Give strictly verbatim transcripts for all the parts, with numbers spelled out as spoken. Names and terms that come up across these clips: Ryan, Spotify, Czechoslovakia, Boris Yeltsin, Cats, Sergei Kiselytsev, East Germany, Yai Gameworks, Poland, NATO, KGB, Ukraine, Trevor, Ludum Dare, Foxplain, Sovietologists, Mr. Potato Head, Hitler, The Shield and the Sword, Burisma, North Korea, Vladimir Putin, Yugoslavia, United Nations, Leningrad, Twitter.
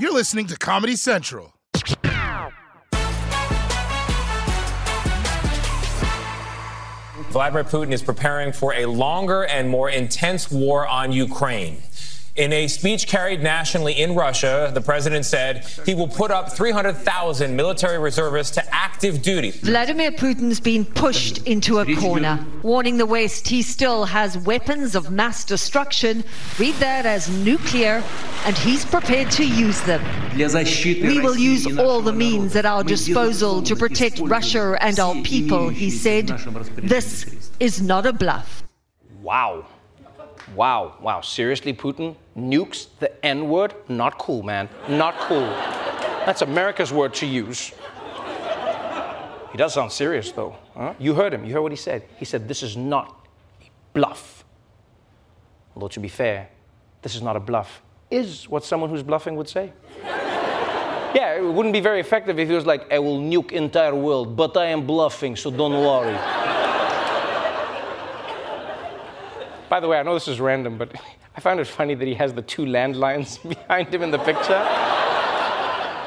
You're listening to Comedy Central. Vladimir Putin is preparing for a longer and more intense war on Ukraine. In a speech carried nationally in Russia, the president said he will put up three hundred thousand military reservists to active duty. Vladimir Putin's been pushed into a corner. Warning the West he still has weapons of mass destruction, read that as nuclear, and he's prepared to use them. We will use all the means at our disposal to protect Russia and our people, he said. This is not a bluff. Wow. Wow, wow, seriously, Putin? Nukes, the N-word? Not cool, man. Not cool. That's America's word to use. He does sound serious, though. Huh? You heard him. You heard what he said. He said, this is not a bluff. Although, to be fair, this is not a bluff is what someone who's bluffing would say. Yeah, it wouldn't be very effective if he was like, I will nuke entire world, but I am bluffing, so don't worry. By the way, I know this is random, but I found it funny that he has the two landlines behind him in the picture.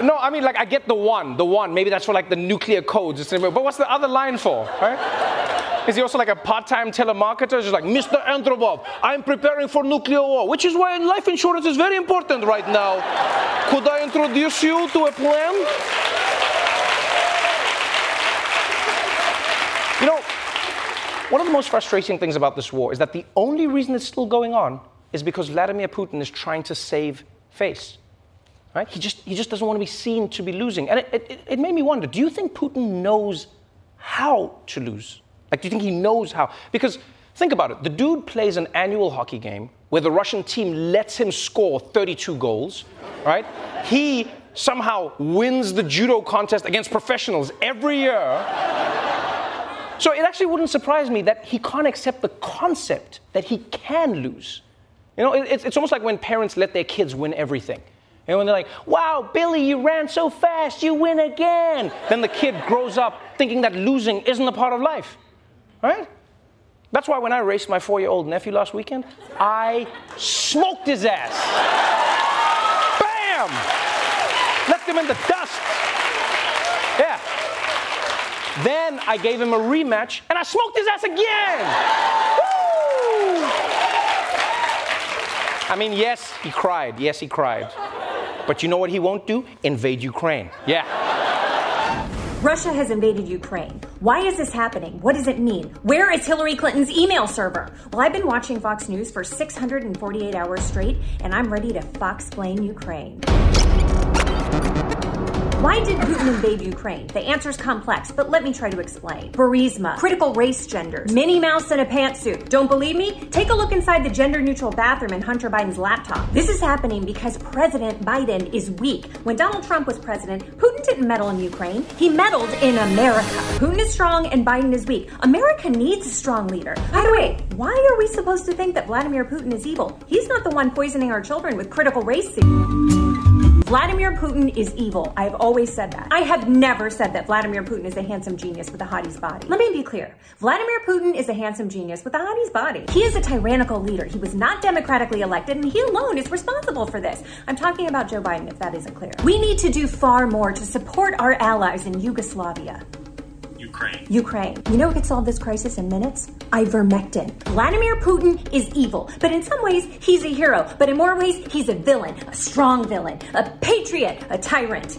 No, I mean, like, I get the one, the one. Maybe that's for, like, the nuclear codes. But what's the other line for, right? Is he also, like, a part-time telemarketer? Just like, Mister Andropov, I'm preparing for nuclear war, which is why life insurance is very important right now. Could I introduce you to a plan? You know, one of the most frustrating things about this war is that the only reason it's still going on is because Vladimir Putin is trying to save face. Right? He just he just doesn't want to be seen to be losing. And it, it, it made me wonder, do you think Putin knows how to lose? Like, do you think he knows how? Because think about it. The dude plays an annual hockey game where the Russian team lets him score thirty-two goals, right? He somehow wins the judo contest against professionals every year. So it actually wouldn't surprise me that he can't accept the concept that he can lose. You know, it's, it's almost like when parents let their kids win everything. And when they're like, wow, Billy, you ran so fast, you win again. Then the kid grows up thinking that losing isn't a part of life, right? That's why when I raced my four-year-old nephew last weekend, I smoked his ass. Bam! Left him in the dust. Yeah. Then I gave him a rematch, and I smoked his ass again! Woo! I mean, yes, he cried. Yes, he cried. But you know what he won't do? Invade Ukraine. Yeah. Russia has invaded Ukraine. Why is this happening? What does it mean? Where is Hillary Clinton's email server? Well, I've been watching Fox News for six hundred forty-eight hours straight, and I'm ready to Foxplain Ukraine. Why did Putin invade Ukraine? The answer's complex, but let me try to explain. Burisma, critical race genders, Minnie Mouse in a pantsuit. Don't believe me? Take a look inside the gender-neutral bathroom in Hunter Biden's laptop. This is happening because President Biden is weak. When Donald Trump was president, Putin didn't meddle in Ukraine. He meddled in America. Putin is strong and Biden is weak. America needs a strong leader. By the way, why are we supposed to think that Vladimir Putin is evil? He's not the one poisoning our children with critical race theory. Vladimir Putin is evil. I've always said that. I have never said that Vladimir Putin is a handsome genius with a hottie's body. Let me be clear. Vladimir Putin is a handsome genius with a hottie's body. He is a tyrannical leader. He was not democratically elected, and he alone is responsible for this. I'm talking about Joe Biden, if that isn't clear. We need to do far more to support our allies in Yugoslavia. Ukraine. Ukraine. You know who could solve this crisis in minutes? Ivermectin. Vladimir Putin is evil, but in some ways he's a hero. But in more ways, he's a villain, a strong villain, a patriot, a tyrant.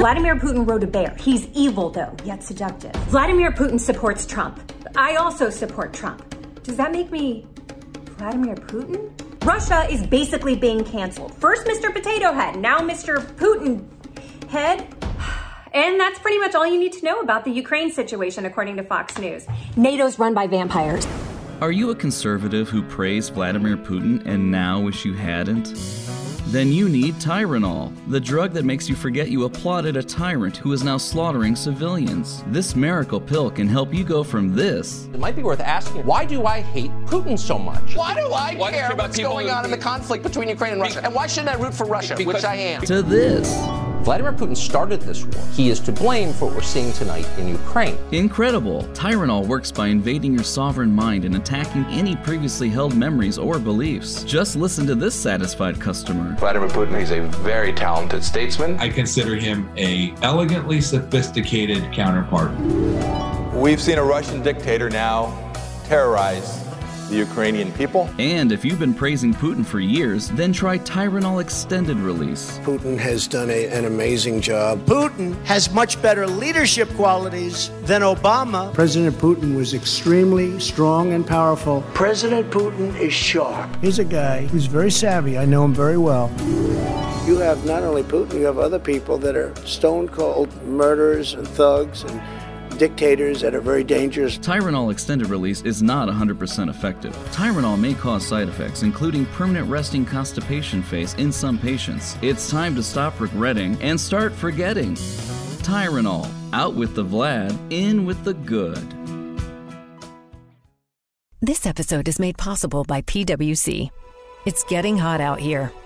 Vladimir Putin rode a bear. He's evil, though, yet seductive. Vladimir Putin supports Trump. I also support Trump. Does that make me Vladimir Putin? Russia is basically being canceled. First Mister Potato Head, now Mister Putin Head. And that's pretty much all you need to know about the Ukraine situation, according to Fox News. NATO's run by vampires. Are you a conservative who praised Vladimir Putin and now wish you hadn't? Then you need Tylenol, the drug that makes you forget you applauded a tyrant who is now slaughtering civilians. This miracle pill can help you go from this. It might be worth asking, why do I hate Putin so much? Why do I why care what's going on in the conflict between Ukraine and Russia? And why shouldn't I root for Russia, which I am? To this. Vladimir Putin started this war. He is to blame for what we're seeing tonight in Ukraine. Incredible. Tylenol works by invading your sovereign mind and attacking any previously held memories or beliefs. Just listen to this satisfied customer. Vladimir Putin is a very talented statesman. I consider him a elegantly sophisticated counterpart. We've seen a Russian dictator now terrorize the Ukrainian people. And if you've been praising Putin for years, then try Tylenol Extended Release. Putin has done a, an amazing job. Putin has much better leadership qualities than Obama. President Putin was extremely strong and powerful. President Putin is sharp. He's a guy who's very savvy. I know him very well. You have not only Putin, you have other people that are stone cold murderers and thugs and dictators that are very dangerous. Tylenol Extended Release is not one hundred percent effective. Tylenol may cause side effects, including permanent resting constipation phase in some patients. It's time to stop regretting and start forgetting. Tylenol, out with the Vlad, in with the good. This episode is made possible by P W C. It's getting hot out here.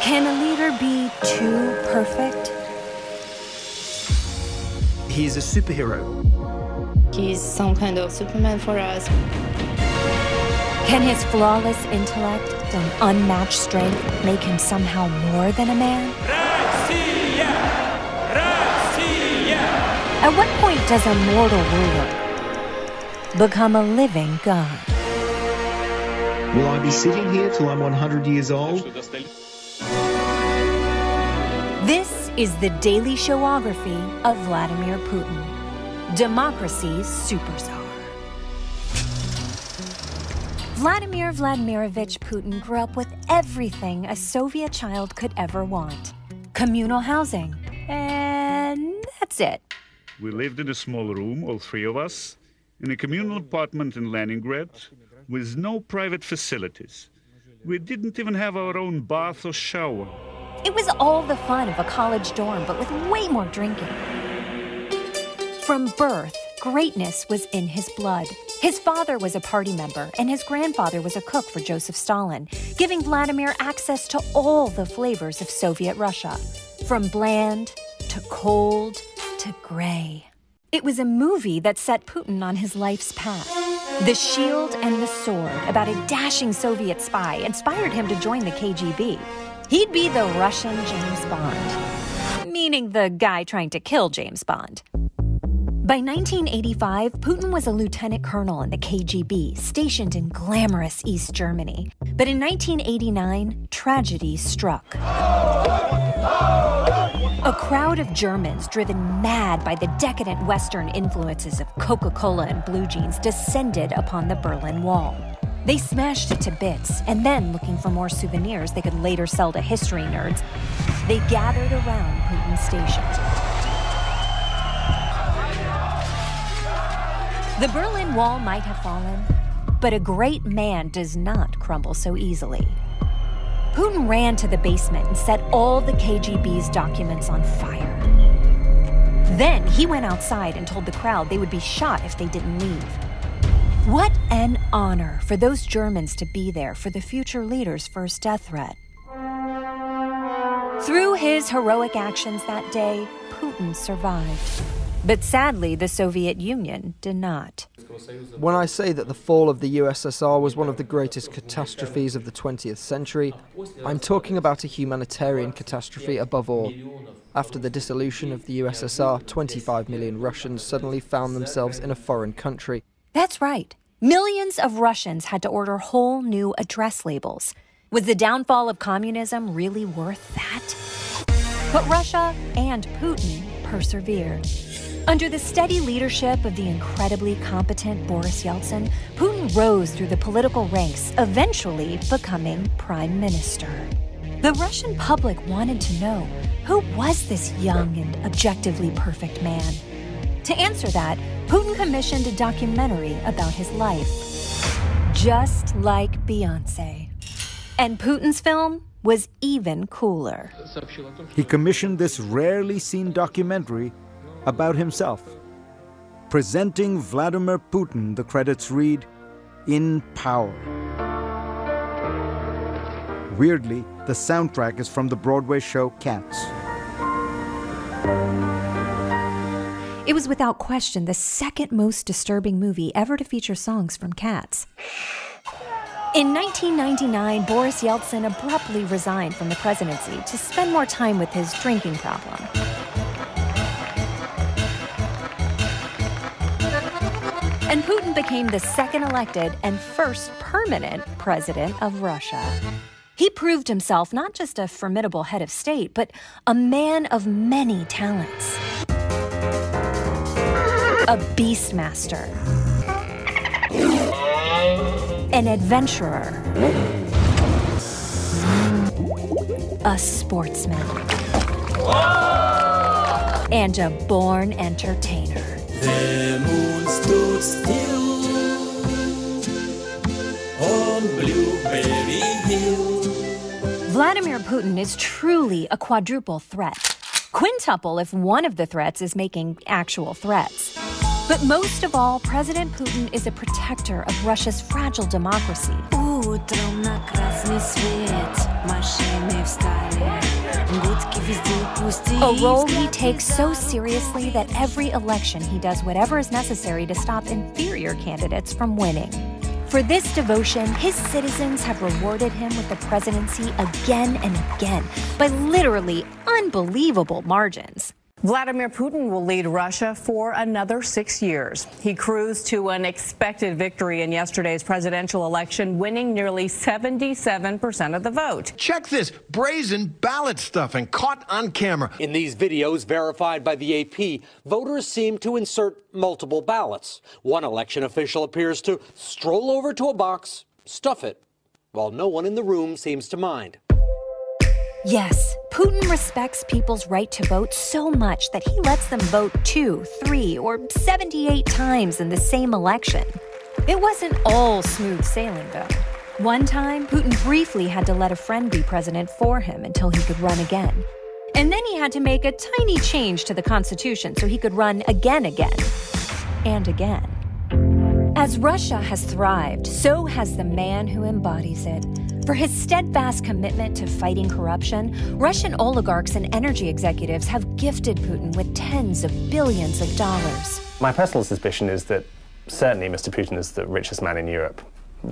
Can a leader be too perfect? He's a superhero. He's some kind of Superman for us. Can his flawless intellect and unmatched strength make him somehow more than a man? Russia! Russia! At what point does a mortal ruler become a living god? Will I be sitting here till I'm one hundred years old? This is the Daily Showography of Vladimir Putin, democracy's superstar. Vladimir Vladimirovich Putin grew up with everything a Soviet child could ever want. Communal housing. And that's it. We lived in a small room, all three of us, in a communal apartment in Leningrad, with no private facilities. We didn't even have our own bath or shower. It was all the fun of a college dorm, but with way more drinking. From birth, greatness was in his blood. His father was a party member, and his grandfather was a cook for Joseph Stalin, giving Vladimir access to all the flavors of Soviet Russia, from bland to cold to gray. It was a movie that set Putin on his life's path. The Shield and the Sword, about a dashing Soviet spy, inspired him to join the K G B. He'd be the Russian James Bond, meaning the guy trying to kill James Bond. By nineteen eighty-five, Putin was a lieutenant colonel in the K G B, stationed in glamorous East Germany. But in nineteen eighty-nine, tragedy struck. A crowd of Germans, driven mad by the decadent Western influences of Coca-Cola and blue jeans, descended upon the Berlin Wall. They smashed it to bits, and then, looking for more souvenirs they could later sell to history nerds, they gathered around Putin's station. The Berlin Wall might have fallen, but a great man does not crumble so easily. Putin ran to the basement and set all the K G B's documents on fire. Then he went outside and told the crowd they would be shot if they didn't leave. What an honor for those Germans to be there for the future leader's first death threat. Through his heroic actions that day, Putin survived. But sadly, the Soviet Union did not. When I say that the fall of the U S S R was one of the greatest catastrophes of the twentieth century, I'm talking about a humanitarian catastrophe above all. After the dissolution of the U S S R, twenty-five million Russians suddenly found themselves in a foreign country. That's right. Millions of Russians had to order whole new address labels. Was the downfall of communism really worth that? But Russia and Putin persevered. Under the steady leadership of the incredibly competent Boris Yeltsin, Putin rose through the political ranks, eventually becoming prime minister. The Russian public wanted to know, who was this young and objectively perfect man? To answer that, Putin commissioned a documentary about his life, just like Beyoncé. And Putin's film was even cooler. He commissioned this rarely seen documentary about himself. Presenting Vladimir Putin, the credits read, "In Power." Weirdly, the soundtrack is from the Broadway show Cats. It was without question the second most disturbing movie ever to feature songs from Cats. In nineteen ninety-nine, Boris Yeltsin abruptly resigned from the presidency to spend more time with his drinking problem. And Putin became the second elected and first permanent president of Russia. He proved himself not just a formidable head of state, but a man of many talents. A beastmaster. An adventurer. A sportsman. And a born entertainer. The moon stood still on Blueberry Hill. Vladimir Putin is truly a quadruple threat. Quintuple if one of the threats is making actual threats. But most of all, President Putin is a protector of Russia's fragile democracy. Утром на красный свет машины встали. A role he takes so seriously that every election he does whatever is necessary to stop inferior candidates from winning. For this devotion, his citizens have rewarded him with the presidency again and again by literally unbelievable margins. Vladimir Putin will lead Russia for another six years. He cruised to an expected victory in yesterday's presidential election, winning nearly seventy-seven percent of the vote. Check this brazen ballot stuffing caught on camera. In these videos verified by the A P, voters seem to insert multiple ballots. One election official appears to stroll over to a box, stuff it, while no one in the room seems to mind. Yes, Putin respects people's right to vote so much that he lets them vote two, three, or seventy-eight times in the same election. It wasn't all smooth sailing, though. One time, Putin briefly had to let a friend be president for him until he could run again. And then he had to make a tiny change to the constitution so he could run again, again, and again. As Russia has thrived, so has the man who embodies it. For his steadfast commitment to fighting corruption, Russian oligarchs and energy executives have gifted Putin with tens of billions of dollars. My personal suspicion is that certainly Mister Putin is the richest man in Europe,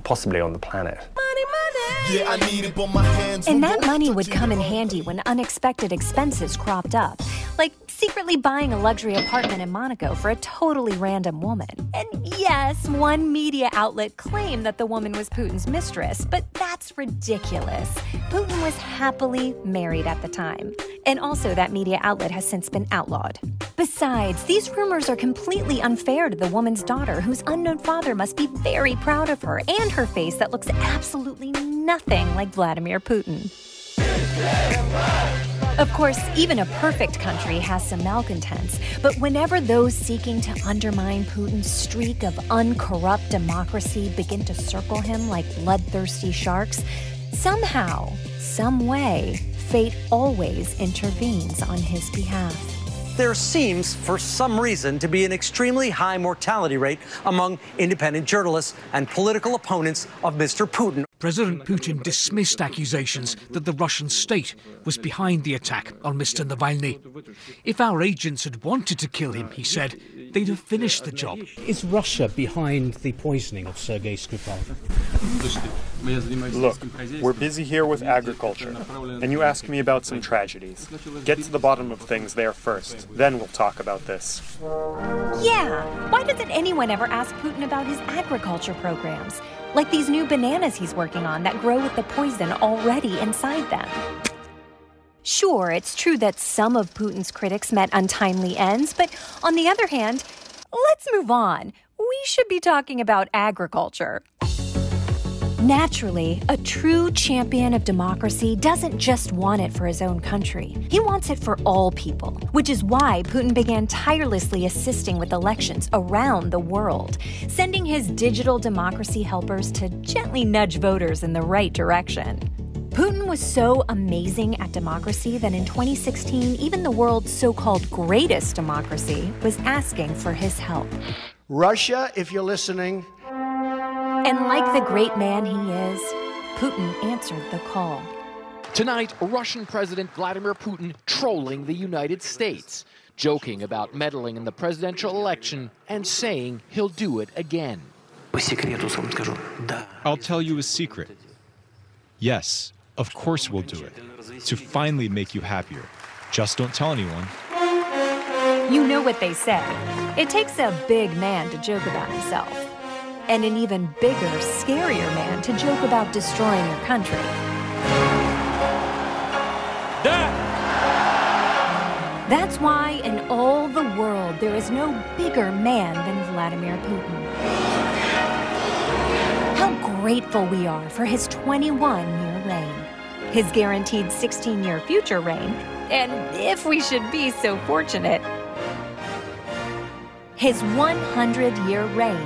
possibly on the planet. Money, money! Yeah, I need it, but my hands. And that money would come in handy when unexpected expenses cropped up, Like secretly buying a luxury apartment in Monaco for a totally random woman. And yes, one media outlet claimed that the woman was Putin's mistress, but that's ridiculous. Putin was happily married at the time. And also that media outlet has since been outlawed. Besides, these rumors are completely unfair to the woman's daughter, whose unknown father must be very proud of her and her face that looks absolutely nothing like Vladimir Putin. Of course, even a perfect country has some malcontents, but whenever those seeking to undermine Putin's streak of uncorrupt democracy begin to circle him like bloodthirsty sharks, somehow, some way, fate always intervenes on his behalf. There seems, for some reason, to be an extremely high mortality rate among independent journalists and political opponents of Mister Putin. President Putin dismissed accusations that the Russian state was behind the attack on Mister Navalny. If our agents had wanted to kill him, he said, they'd have finished the job. Is Russia behind the poisoning of Sergei Skripal? Look, we're busy here with agriculture, and you ask me about some tragedies. Get to the bottom of things there first, then we'll talk about this. Yeah, why doesn't anyone ever ask Putin about his agriculture programs? Like these new bananas he's working on that grow with the poison already inside them. Sure, it's true that some of Putin's critics met untimely ends, but on the other hand, let's move on. We should be talking about agriculture. Naturally, a true champion of democracy doesn't just want it for his own country. He wants it for all people, which is why Putin began tirelessly assisting with elections around the world, sending his digital democracy helpers to gently nudge voters in the right direction. Putin was so amazing at democracy that in twenty sixteen, even the world's so-called greatest democracy was asking for his help. Russia, if you're listening. And like the great man he is, Putin answered the call. Tonight, Russian President Vladimir Putin trolling the United States, joking about meddling in the presidential election and saying he'll do it again. I'll tell you a secret. Yes, of course we'll do it, to finally make you happier. Just don't tell anyone. You know what they say. It takes a big man to joke about himself. And an even bigger, scarier man to joke about destroying your country. That. That's why in all the world there is no bigger man than Vladimir Putin. How grateful we are for his twenty-one-year reign, his guaranteed sixteen-year future reign, and if we should be so fortunate, his one hundred-year reign.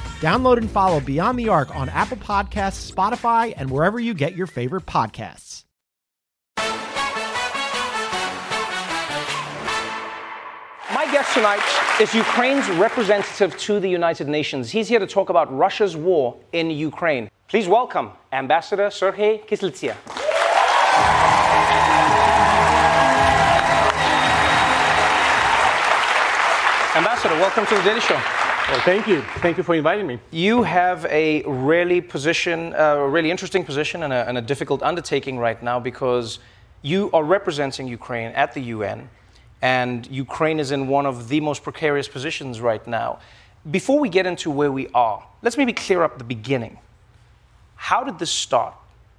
Download and follow Beyond the Arc on Apple Podcasts, Spotify, and wherever you get your favorite podcasts. My guest tonight is Ukraine's representative to the United Nations. He's here to talk about Russia's war in Ukraine. Please welcome Ambassador Sergei Kiselytsev. Ambassador, welcome to the Daily Show. Well, thank you. Thank you for inviting me. You have a really position, uh, a really interesting position and a, and a difficult undertaking right now because you are representing Ukraine at the U N, and Ukraine is in one of the most precarious positions right now. Before we get into where we are, let's maybe clear up the beginning. How did this start,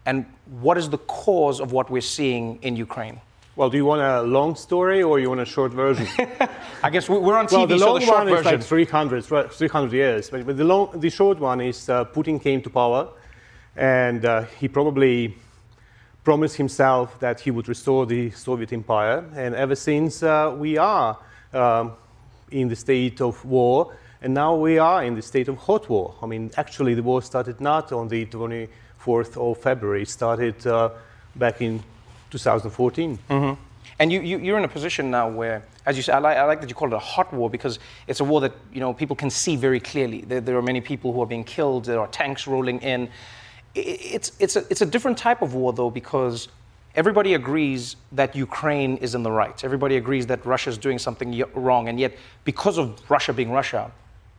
and what is the cause of what we're seeing in Ukraine? Well, do you want a long story or you want a short version? I guess we're on T V, well, the long so the short one version. Is like three hundred, three hundred years. But the, long, the short one is uh, Putin came to power, and uh, he probably promised himself that he would restore the Soviet Empire. And ever since, uh, we are um, in the state of war, and now we are in the state of hot war. I mean, actually, the war started not on the twenty-fourth of February. It started uh, back in twenty fourteen. Mm-hmm. And you, you, you're in a position now where, as you said, I like, I like that you call it a hot war, because it's a war that, you know, people can see very clearly. There, there are many people who are being killed. There are tanks rolling in. It's, it's, a, it's a different type of war, though, because everybody agrees that Ukraine is in the right. Everybody agrees that Russia's doing something wrong. And yet, because of Russia being Russia,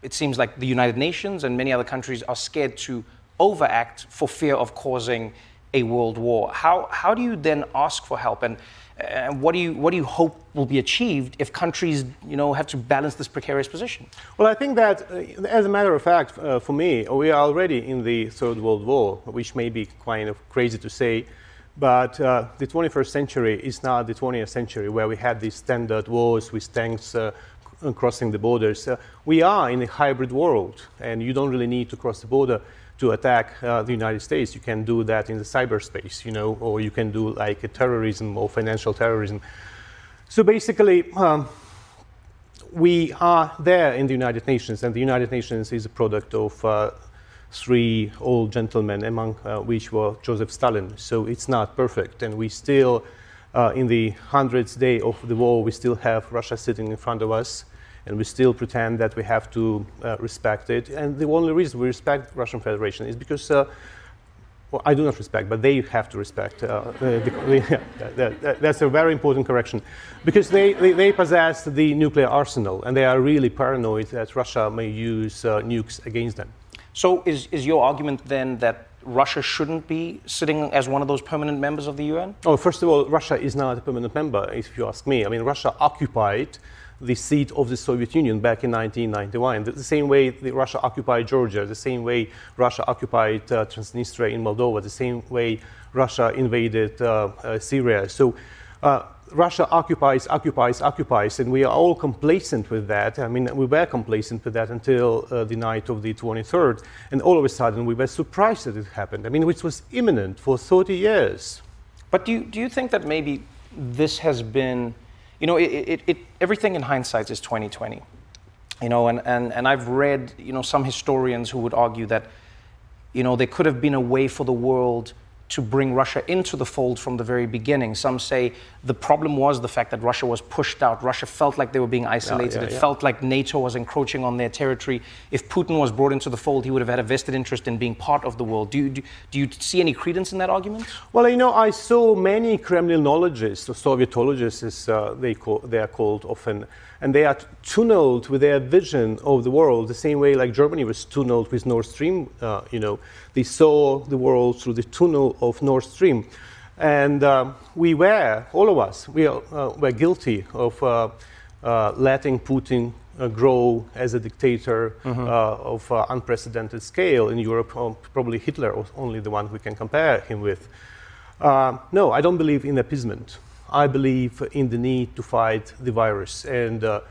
it seems like the United Nations and many other countries are scared to overact for fear of causing a world war. How, how do you then ask for help? And Uh, what do you what do you hope will be achieved if countries, you know, have to balance this precarious position? Well, I think that, uh, as a matter of fact, uh, for me, we are already in the Third World War, which may be kind of crazy to say, but uh, the twenty-first century is not the twentieth century where we had these standard wars with tanks uh, crossing the borders. Uh, we are in a hybrid world, and you don't really need to cross the border to attack uh, the United States. You can do that in the cyberspace, you know, or you can do like a terrorism or financial terrorism. So basically, um, we are there in the United Nations, and the United Nations is a product of uh, three old gentlemen, among uh, which were Joseph Stalin. So it's not perfect, and we still, uh, in the hundredth day of the war, we still have Russia sitting in front of us. And we still pretend that we have to uh, respect it. And the only reason we respect the Russian Federation is because, uh, well, I do not respect, but they have to respect. Uh, the, the, the, the, that's a very important correction. Because they, they, they possess the nuclear arsenal, and they are really paranoid that Russia may use uh, nukes against them. So is, is your argument then that Russia shouldn't be sitting as one of those permanent members of the U N? Oh, first of all, Russia is not a permanent member, if you ask me. I mean, Russia occupied the seat of the Soviet Union back in nineteen ninety-one. The, the same way the Russia occupied Georgia, the same way Russia occupied uh, Transnistria in Moldova, the same way Russia invaded uh, uh, Syria. So uh, Russia occupies, occupies, occupies, and we are all complacent with that. I mean, we were complacent with that until uh, the night of the twenty-third, and all of a sudden we were surprised that it happened. I mean, which was imminent for thirty years. But do you, do you think that maybe this has been... You know, it, it, it, everything in hindsight is twenty twenty, you know, and, and, and I've read, you know, some historians who would argue that, you know, there could have been a way for the world to bring Russia into the fold from the very beginning. Some say the problem was the fact that Russia was pushed out. Russia felt like they were being isolated. Yeah, yeah, it yeah. felt like NATO was encroaching on their territory. If Putin was brought into the fold, he would have had a vested interest in being part of the world. Do you, do, do you see any credence in that argument? Well, you know, I saw many Kremlinologists, or Sovietologists, as uh, they, call, they are called often, and they are tunneled with their vision of the world, the same way like Germany was tunneled with Nord Stream, uh, you know. They saw the world through the tunnel of Nord Stream. And uh, we were, all of us, we are, uh, were guilty of uh, uh, letting Putin uh, grow as a dictator mm-hmm. uh, of uh, unprecedented scale in Europe. Um, probably Hitler was only the one we can compare him with. Uh, no, I don't believe in appeasement. I believe in the need to fight the virus. And uh,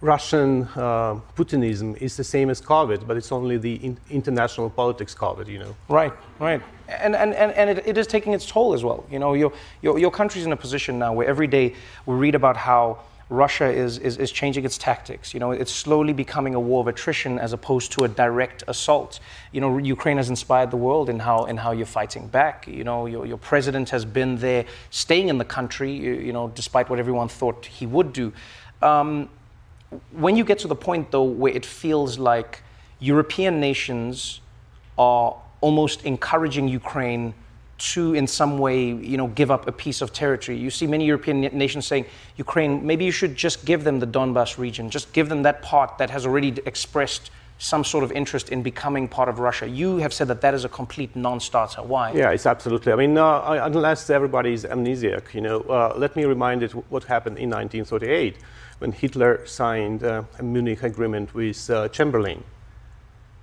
Russian uh, Putinism is the same as COVID, but it's only the in international politics COVID, you know. Right, right. And, and, and, and it, it is taking its toll as well. You know, your, your, your country's in a position now where every day we read about how Russia is, is, is changing its tactics. You know, it's slowly becoming a war of attrition as opposed to a direct assault. You know, Ukraine has inspired the world in how, in how you're fighting back. You know, your, your president has been there staying in the country, you, you know, despite what everyone thought he would do. Um, when you get to the point, though, where it feels like European nations are almost encouraging Ukraine to, in some way, you know, give up a piece of territory. You see many European nations saying, Ukraine, maybe you should just give them the Donbas region, just give them that part that has already expressed some sort of interest in becoming part of Russia. You have said that that is a complete non-starter. Why? Yeah, it's absolutely. I mean, uh, unless everybody is amnesiac, you know, uh, let me remind you what happened in nineteen thirty-eight when Hitler signed uh, a Munich agreement with uh, Chamberlain.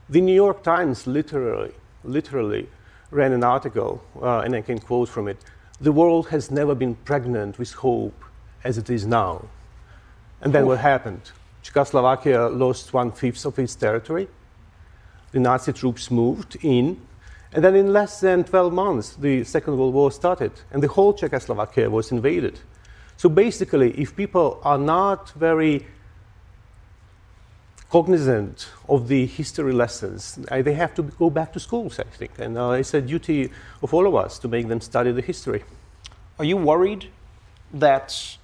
The New York Times literally, literally, ran an article, uh, and I can quote from it, "The world has never been pregnant with hope as it is now." And then what happened? Czechoslovakia lost one-fifth of its territory. The Nazi troops moved in. And then in less than twelve months, the Second World War started, and the whole Czechoslovakia was invaded. So basically, if people are not very cognizant of the history lessons, uh, they have to go back to schools, I think. And uh, it's a duty of all of us to make them study the history. Are you worried that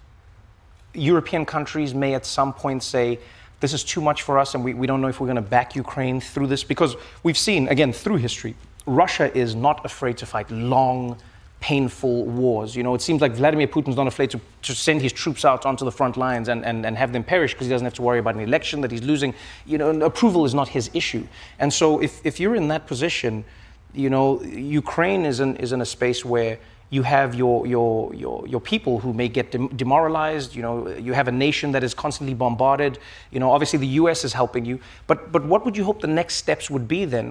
European countries may at some point say, this is too much for us, and we, we don't know if we're going to back Ukraine through this? Because we've seen, again, through history, Russia is not afraid to fight long, painful wars. You know, it seems like Vladimir Putin's not afraid to, to send his troops out onto the front lines and, and, and have them perish because he doesn't have to worry about an election that he's losing. You know, and approval is not his issue. And so if, if you're in that position, you know, Ukraine is in, is in a space where you have your your your your people who may get dem- demoralized. You know, you have a nation that is constantly bombarded. You know, obviously the U S is helping you, but but what would you hope the next steps would be then?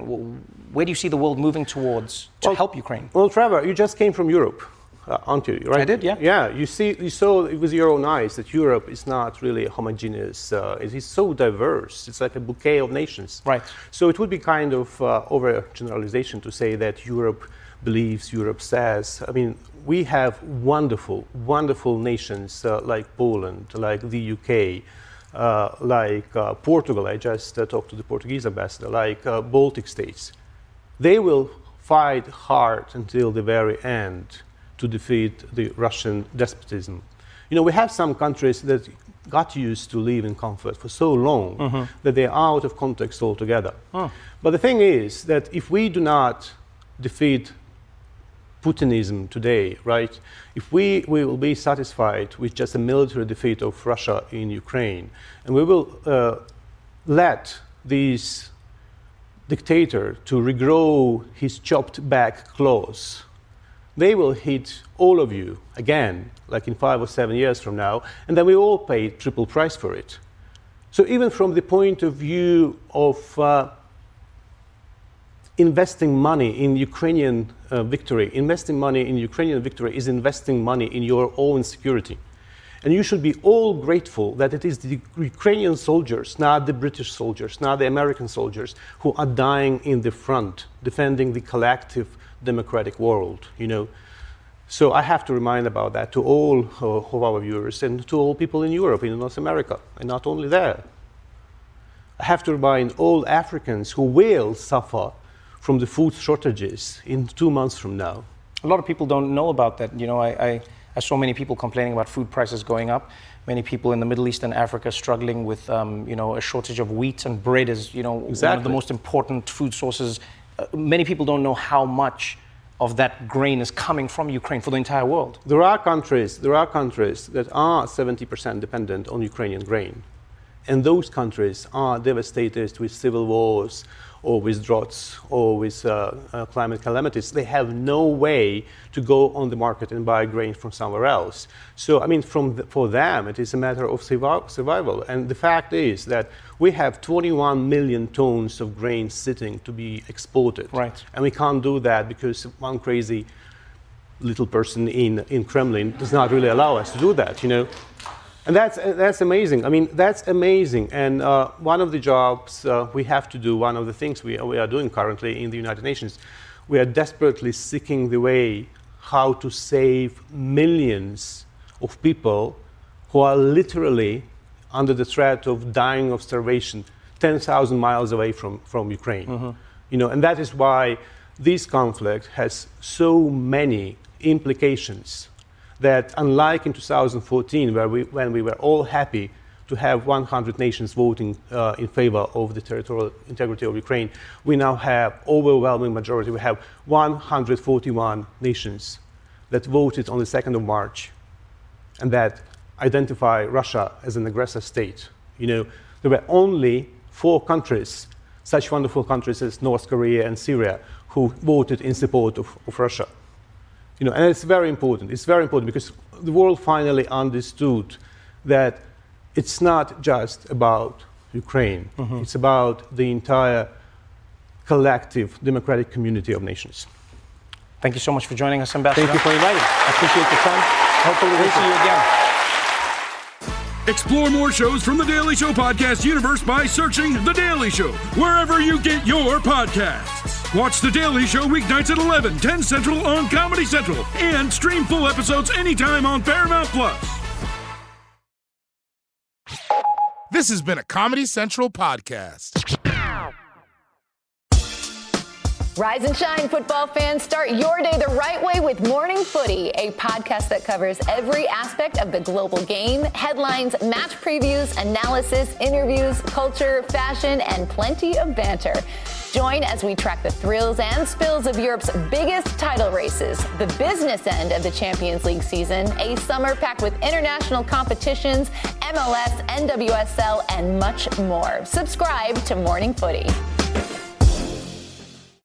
Where do you see the world moving towards to well, help Ukraine? Well, Trevor, you just came from Europe, uh, aren't you? Right? I did, yeah. Yeah, you see, you saw with your own eyes that Europe is not really homogeneous. Uh, it is so diverse. It's like a bouquet of nations. Right. So it would be kind of uh, overgeneralization to say that Europe believes, Europe says. I mean, we have wonderful, wonderful nations uh, like Poland, like the U K, uh, like uh, Portugal. I just uh, talked to the Portuguese ambassador, like uh, Baltic states. They will fight hard until the very end to defeat the Russian despotism. You know, we have some countries that got used to live in comfort for so long mm-hmm. that they're out of context altogether. Oh. But the thing is that if we do not defeat Putinism today, right? If we, we will be satisfied with just a military defeat of Russia in Ukraine, and we will uh, let this dictator to regrow his chopped back claws, they will hit all of you again, like in five or seven years from now, and then we all pay triple price for it. So even from the point of view of uh, investing money in Ukrainian uh, victory. Investing money in Ukrainian victory is investing money in your own security. And you should be all grateful that it is the Ukrainian soldiers, not the British soldiers, not the American soldiers, who are dying in the front, defending the collective democratic world, you know. So I have to remind about that to all uh, of our viewers and to all people in Europe, in North America, and not only there. I have to remind all Africans who will suffer from the food shortages in two months from now. A lot of people don't know about that. You know, I, I, I saw many people complaining about food prices going up. Many people in the Middle East and Africa struggling with, um, you know, a shortage of wheat and bread is, you know, exactly. one of the most important food sources. Uh, many people don't know how much of that grain is coming from Ukraine for the entire world. There are countries, there are countries that are seventy percent dependent on Ukrainian grain. And those countries are devastated with civil wars, or with droughts, or with uh, uh, climate calamities. They have no way to go on the market and buy grain from somewhere else. So, I mean, from the, for them, it is a matter of survival. And the fact is that we have twenty-one million tons of grain sitting to be exported. Right. And we can't do that because one crazy little person in, in Kremlin does not really allow us to do that, you know? And that's, that's amazing. I mean, that's amazing. And uh, one of the jobs uh, we have to do, one of the things we, we are doing currently in the United Nations, we are desperately seeking the way how to save millions of people who are literally under the threat of dying of starvation ten thousand miles away from, from Ukraine. Mm-hmm. You know, and that is why this conflict has so many implications. That unlike in two thousand fourteen, where we, when we were all happy to have one hundred nations voting uh, in favor of the territorial integrity of Ukraine, we now have overwhelming majority. We have one hundred forty-one nations that voted on the second of March and that identify Russia as an aggressor state. You know, there were only four countries, such wonderful countries as North Korea and Syria, who voted in support of, of Russia. You know, and it's very important. It's very important because the world finally understood that it's not just about Ukraine. Mm-hmm. It's about the entire collective democratic community of nations. Thank you so much for joining us, Ambassador. Thank you for inviting us. I appreciate your time. Hopefully we'll see you again. Explore more shows from The Daily Show Podcast universe by searching The Daily Show wherever you get your podcasts. Watch The Daily Show weeknights at eleven, ten Central on Comedy Central. And stream full episodes anytime on Paramount+. This has been a Comedy Central podcast. Rise and shine, football fans. Start your day the right way with Morning Footy, a podcast that covers every aspect of the global game. Headlines, match previews, analysis, interviews, culture, fashion, and plenty of banter. Join as we track the thrills and spills of Europe's biggest title races, the business end of the Champions League season, a summer packed with international competitions, M L S, N W S L, and much more. Subscribe to Morning Footy.